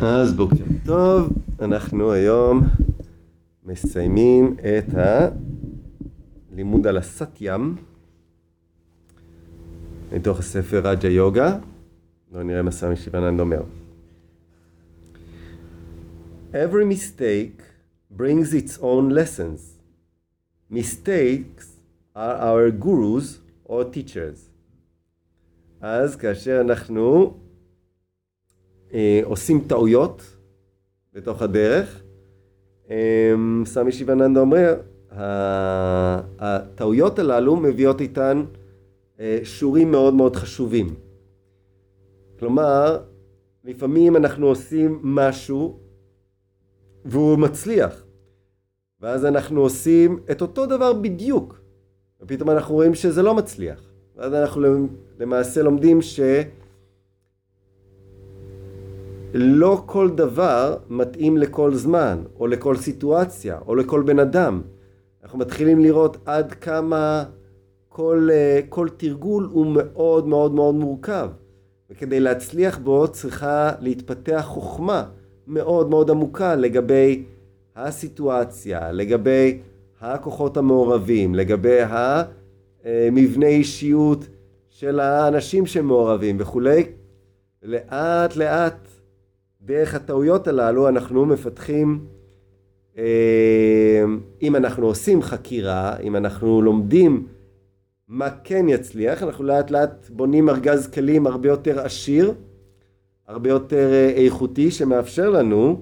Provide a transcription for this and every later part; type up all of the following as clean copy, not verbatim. אז בוקר טוב, אנחנו היום מסיימים את הלימוד על הסאטים מתוך הספר רג'ה יוגה. בואו נראה מה סמי שיבננד אומר. Every mistake brings its own lessons. Mistakes are our gurus or teachers. אז כאשר אנחנו עושים טעויות בתוך הדרך, סמי שיבננד אומר, הטעויות הללו מביאות איתן שיעורים מאוד מאוד חשובים. כלומר, לפעמים אנחנו עושים משהו והוא מצליח, ואז אנחנו עושים את אותו דבר בדיוק, ופתאום אנחנו רואים שזה לא מצליח, ואז אנחנו למעשה לומדים ש לא כל דבר מתאים לכל זמן, או לכל סיטואציה, או לכל בן אדם. אנחנו מתחילים לראות עד כמה כל תרגול הוא מאוד מאוד מאוד מורכב. וכדי להצליח בו צריכה להתפתח חוכמה מאוד מאוד עמוקה לגבי הסיטואציה, לגבי הכוחות המעורבים, לגבי המבנה אישיות של האנשים שמעורבים וכו'. לאט לאט דרך הטעויות הללו אנחנו מפתחים, אם אנחנו עושים חקירה, אם אנחנו לומדים מה כן יצליח, אנחנו לאט לאט בונים ארגז כלים הרבה יותר עשיר, הרבה יותר איכותי, שמאפשר לנו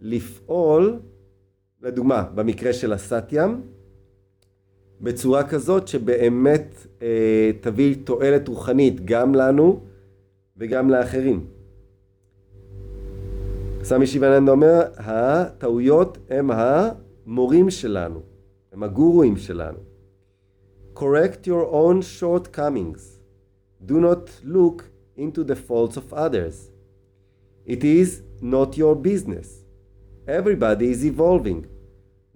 לפעול, לדוגמה, במקרה של הסאטים, בצורה כזאת שבאמת תביא תועלת רוחנית גם לנו וגם לאחרים. סמי שיבננד אומר, הטעויות הם המורים שלנו, הם הגורואים שלנו. Correct your own shortcomings. Do not look into the faults of others. It is not your business. Everybody is evolving.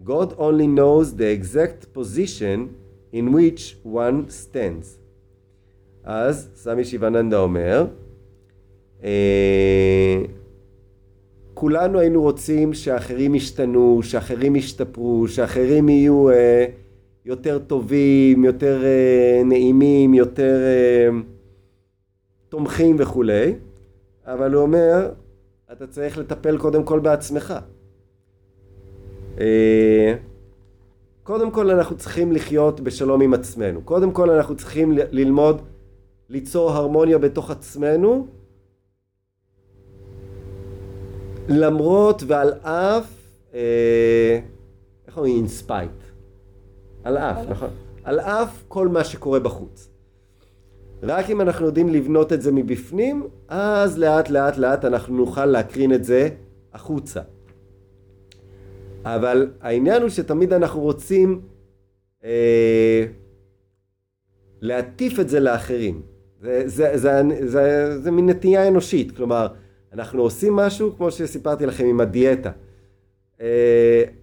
God only knows the exact position in which one stands. אז סמי שיבננדה אומר, כולנו היינו רוצים שאחרים ישתנו, שאחרים ישתפרו, שאחרים יהיו יותר טובים, יותר נעימים, יותר תומכים וכו'. אבל הוא אומר, אתה צריך לטפל קודם כל בעצמך. קודם כל אנחנו צריכים לחיות בשלום עם עצמנו. קודם כל אנחנו צריכים ללמוד ליצור הרמוניה בתוך עצמנו, למרות ועל אף, איך אומרים? in spite. על אף, נכון? על אף כל מה שקורה בחוץ. רק אם אנחנו יודעים לבנות את זה מבפנים, אז לאט לאט לאט אנחנו נוכל להקרין את זה החוצה. אבל העניין הוא שתמיד אנחנו רוצים להטיף את זה לאחרים. זה מין נטייה אנושית. כלומר, אנחנו עושים משהו, כמו שסיפרתי לכם עם הדיאטה.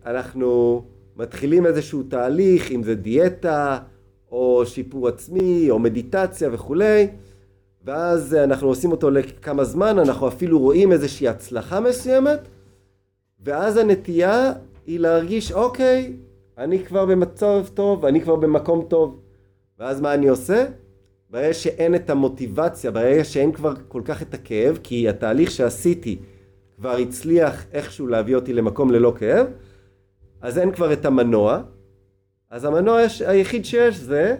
אנחנו מתחילים איזשהו תהליך, אם זה דיאטה, או שיפור עצמי, או מדיטציה וכו'. ואז אנחנו עושים אותו לכמה זמן, אנחנו אפילו רואים איזושהי הצלחה מסוימת, ואז הנטייה היא להרגיש, אוקיי, אני כבר במצב טוב, אני כבר במקום טוב. ואז מה אני עושה? ברגע שאין את המוטיבציה, ברגע שאין כבר כל כך את הכאב, כי התהליך שעשיתי כבר הצליח איכשהו להביא אותי למקום ללא כאב, אז אין כבר את המנוע. אז המנוע היחיד שיש זה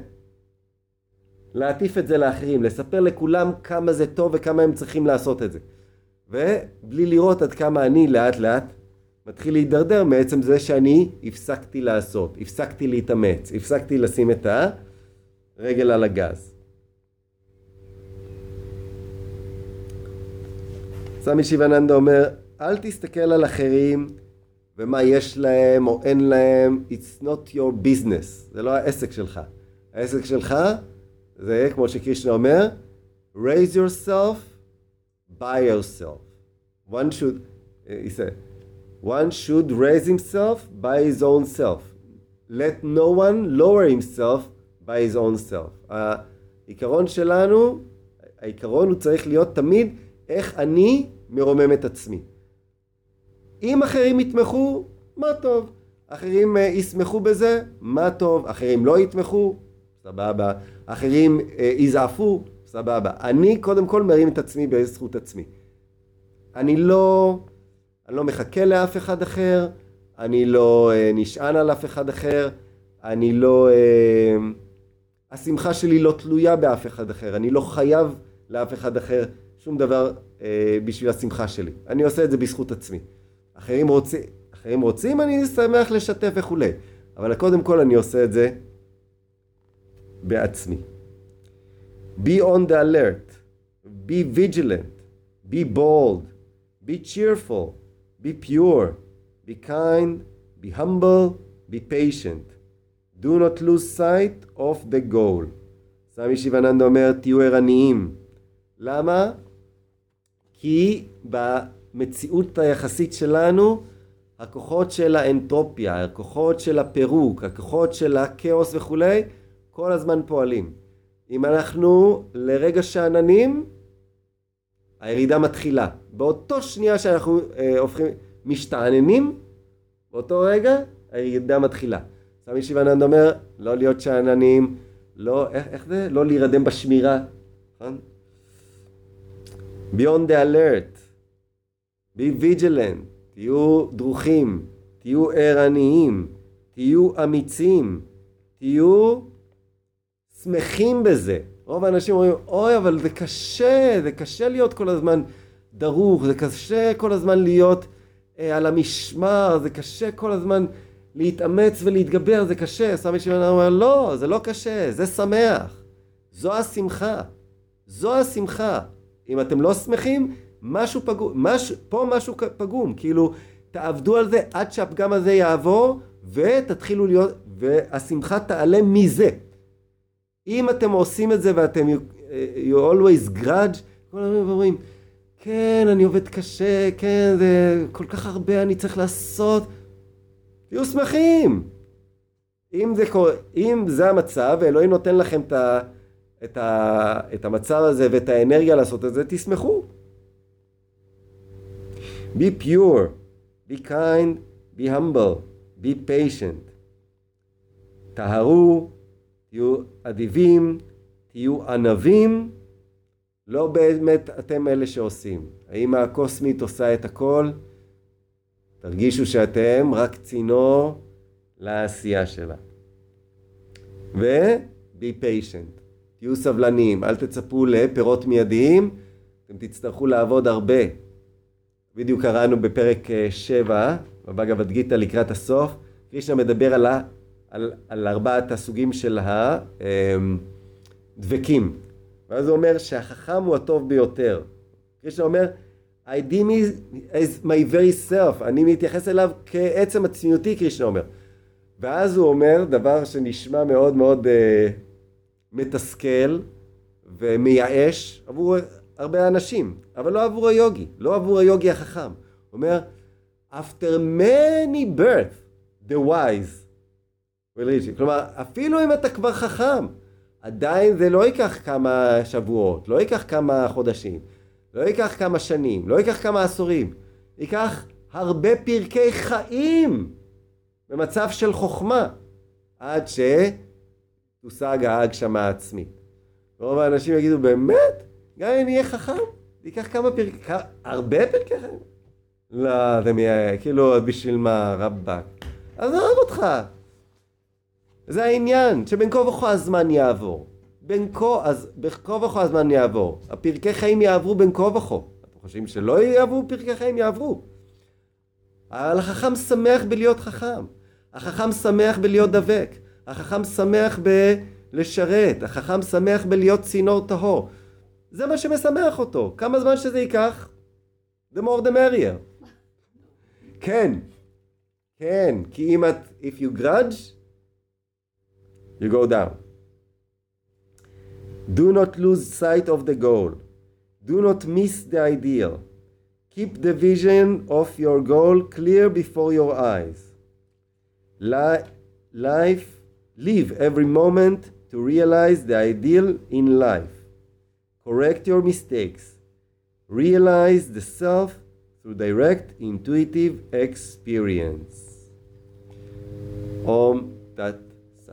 להטיף את זה לאחרים, לספר לכולם כמה זה טוב וכמה הם צריכים לעשות את זה. ובלי לראות עד כמה אני לאט לאט מתחיל להידרדר מעצם זה שאני הפסקתי לעשות, הפסקתי להתאמץ, הפסקתי לשים את הרגל על הגז. סמי שיבננד אומר, אל תסתכל על אחרים ומה יש להם או אין להם. It's not your business. זה לא העסק שלך. העסק שלך זה כמו שקרישנה אומר, raise yourself by yourself. One should raise himself by his own self. Let no one lower himself by his own self. העיקרון שלנו, העיקרון הוא צריך להיות תמיד איך אני מרומם את עצמי. אם אחרים יתמכו, מה טוב. אחרים ישמחו בזה, מה טוב. אחרים לא יתמכו, סבבה. אחרים יזעפו, סבבה. אני קודם כל מרים את עצמי בזכות עצמי. אני לא מחכה לאף אחד אחר, אני לא נשען על אף אחד אחר, אני לא... השמחה שלי לא תלויה באף אחד אחר, אני לא חייב לאף אחד אחר שום דבר בשביל השמחה שלי. אני עושה את זה בזכות עצמי. אחרים רוצים, אני שמח לשתף וכולי. אבל קודם כל אני עושה את זה בעצמי. Be on the alert, be vigilant, be bold, be cheerful, be pure, be kind, be humble, be patient. Do not lose sight of the goal. סמי שיבננדה אומר, תהיו ערניים. למה? כי במציאות היחסית שלנו, הכוחות של האנטרופיה, הכוחות של הפירוק, הכוחות של הכאוס וכו', כל הזמן פועלים. אם אנחנו לרגע שאננים, הירידה מתחילה. באותו שנייה שאנחנו הופכים, משתעננים, באותו רגע הירידה מתחילה. סמי שיבננדה אומר, לא להיות שאננים, לא, איך זה? לא להירדם בשמירה. נכון? Be on the alert, be vigilant, תהיו דרוכים, תהיו ערניים, תהיו אמיצים, תהיו שמחים בזה. רוב האנשים אומרים, אוי אבל זה קשה, זה קשה להיות כל הזמן דרוך, זה קשה כל הזמן להיות על המשמר, זה קשה כל הזמן להתאמץ ולהתגבר, זה קשה. סמי שיבננדה אומר, לא, זה לא קשה, זה שמח, זו השמחה, זו השמחה. אם אתם לא שמחים, משהו פגום, פה משהו פגום, כאילו תעבדו על זה עד שהפגם הזה יעבור ותתחילו להיות, והשמחה תעלה מזה. אם אתם עושים את זה ואתם, you always grudge, כל הזמן אומרים, כן, אני עובד קשה, כן, זה כל כך הרבה אני צריך לעשות, תהיו שמחים. אם זה המצב, אלוהים נותן לכם את המצב הזה ואת האנרגיה לעשות את זה, תשמחו. Be pure, be kind, be humble, be patient. תהרו, תהיו אדיבים, תהיו ענבים. לא באמת אתם אלה שעושים. האמא הקוסמית עושה את הכל. תרגישו שאתם רק צינור לעשייה שלה. ו-be patient. תהיו סבלניים, אל תצפו לפירות מיידיים, אתם תצטרכו לעבוד הרבה. בדיוק קראנו בפרק 7, בבאגבד גיטה לקראת הסוף, קרישנה מדבר על ארבעת הסוגים של הדבקים. ואז הוא אומר שהחכם הוא הטוב ביותר. קרישנה אומר, I deem as my very self, אני מתייחס אליו כעצם עצמיותי, קרישנה אומר. ואז הוא אומר דבר שנשמע מאוד מאוד... מתסכל ומייאש עבור הרבה אנשים, אבל לא עבור היוגי, לא עבור היוגי החכם. הוא אומר, after many birth, the wise will reach. כלומר, אפילו אם אתה כבר חכם, עדיין זה לא ייקח כמה שבועות, לא ייקח כמה חודשים, לא ייקח כמה שנים, לא ייקח כמה עשורים, ייקח הרבה פרקי חיים במצב של חוכמה, עד ש... תושג ההגשמה העצמית. רוב האנשים יגידו, באמת? גם אם יהיה חכם, ייקח כמה פרקי, הרבה פרקי חיים. לא, זה מייעק, כאילו, בשביל מה, רבק. אז אוהב אותך. זה העניין, שבין כה וכה הזמן יעבור. בין כה וכה הזמן יעבור. הפרקי חיים יעברו בין כה וכה. אתם חושבים שלא יעברו, פרקי חיים יעברו. אבל החכם שמח בלהיות חכם. החכם שמח בלהיות דבק. החכם שמח בלשרת, החכם שמח בלהיות צינור טהור. זה מה שמשמח אותו. כמה זמן שזה ייקח? The more the merrier. כן. כן. כי אם את, if you grudge, you go down. Do not lose sight of the goal. Do not miss the ideal. Keep the vision of your goal clear before your eyes. Live every moment to realize the ideal in life. Correct your mistakes. realize the self through direct intuitive experience. Om Tat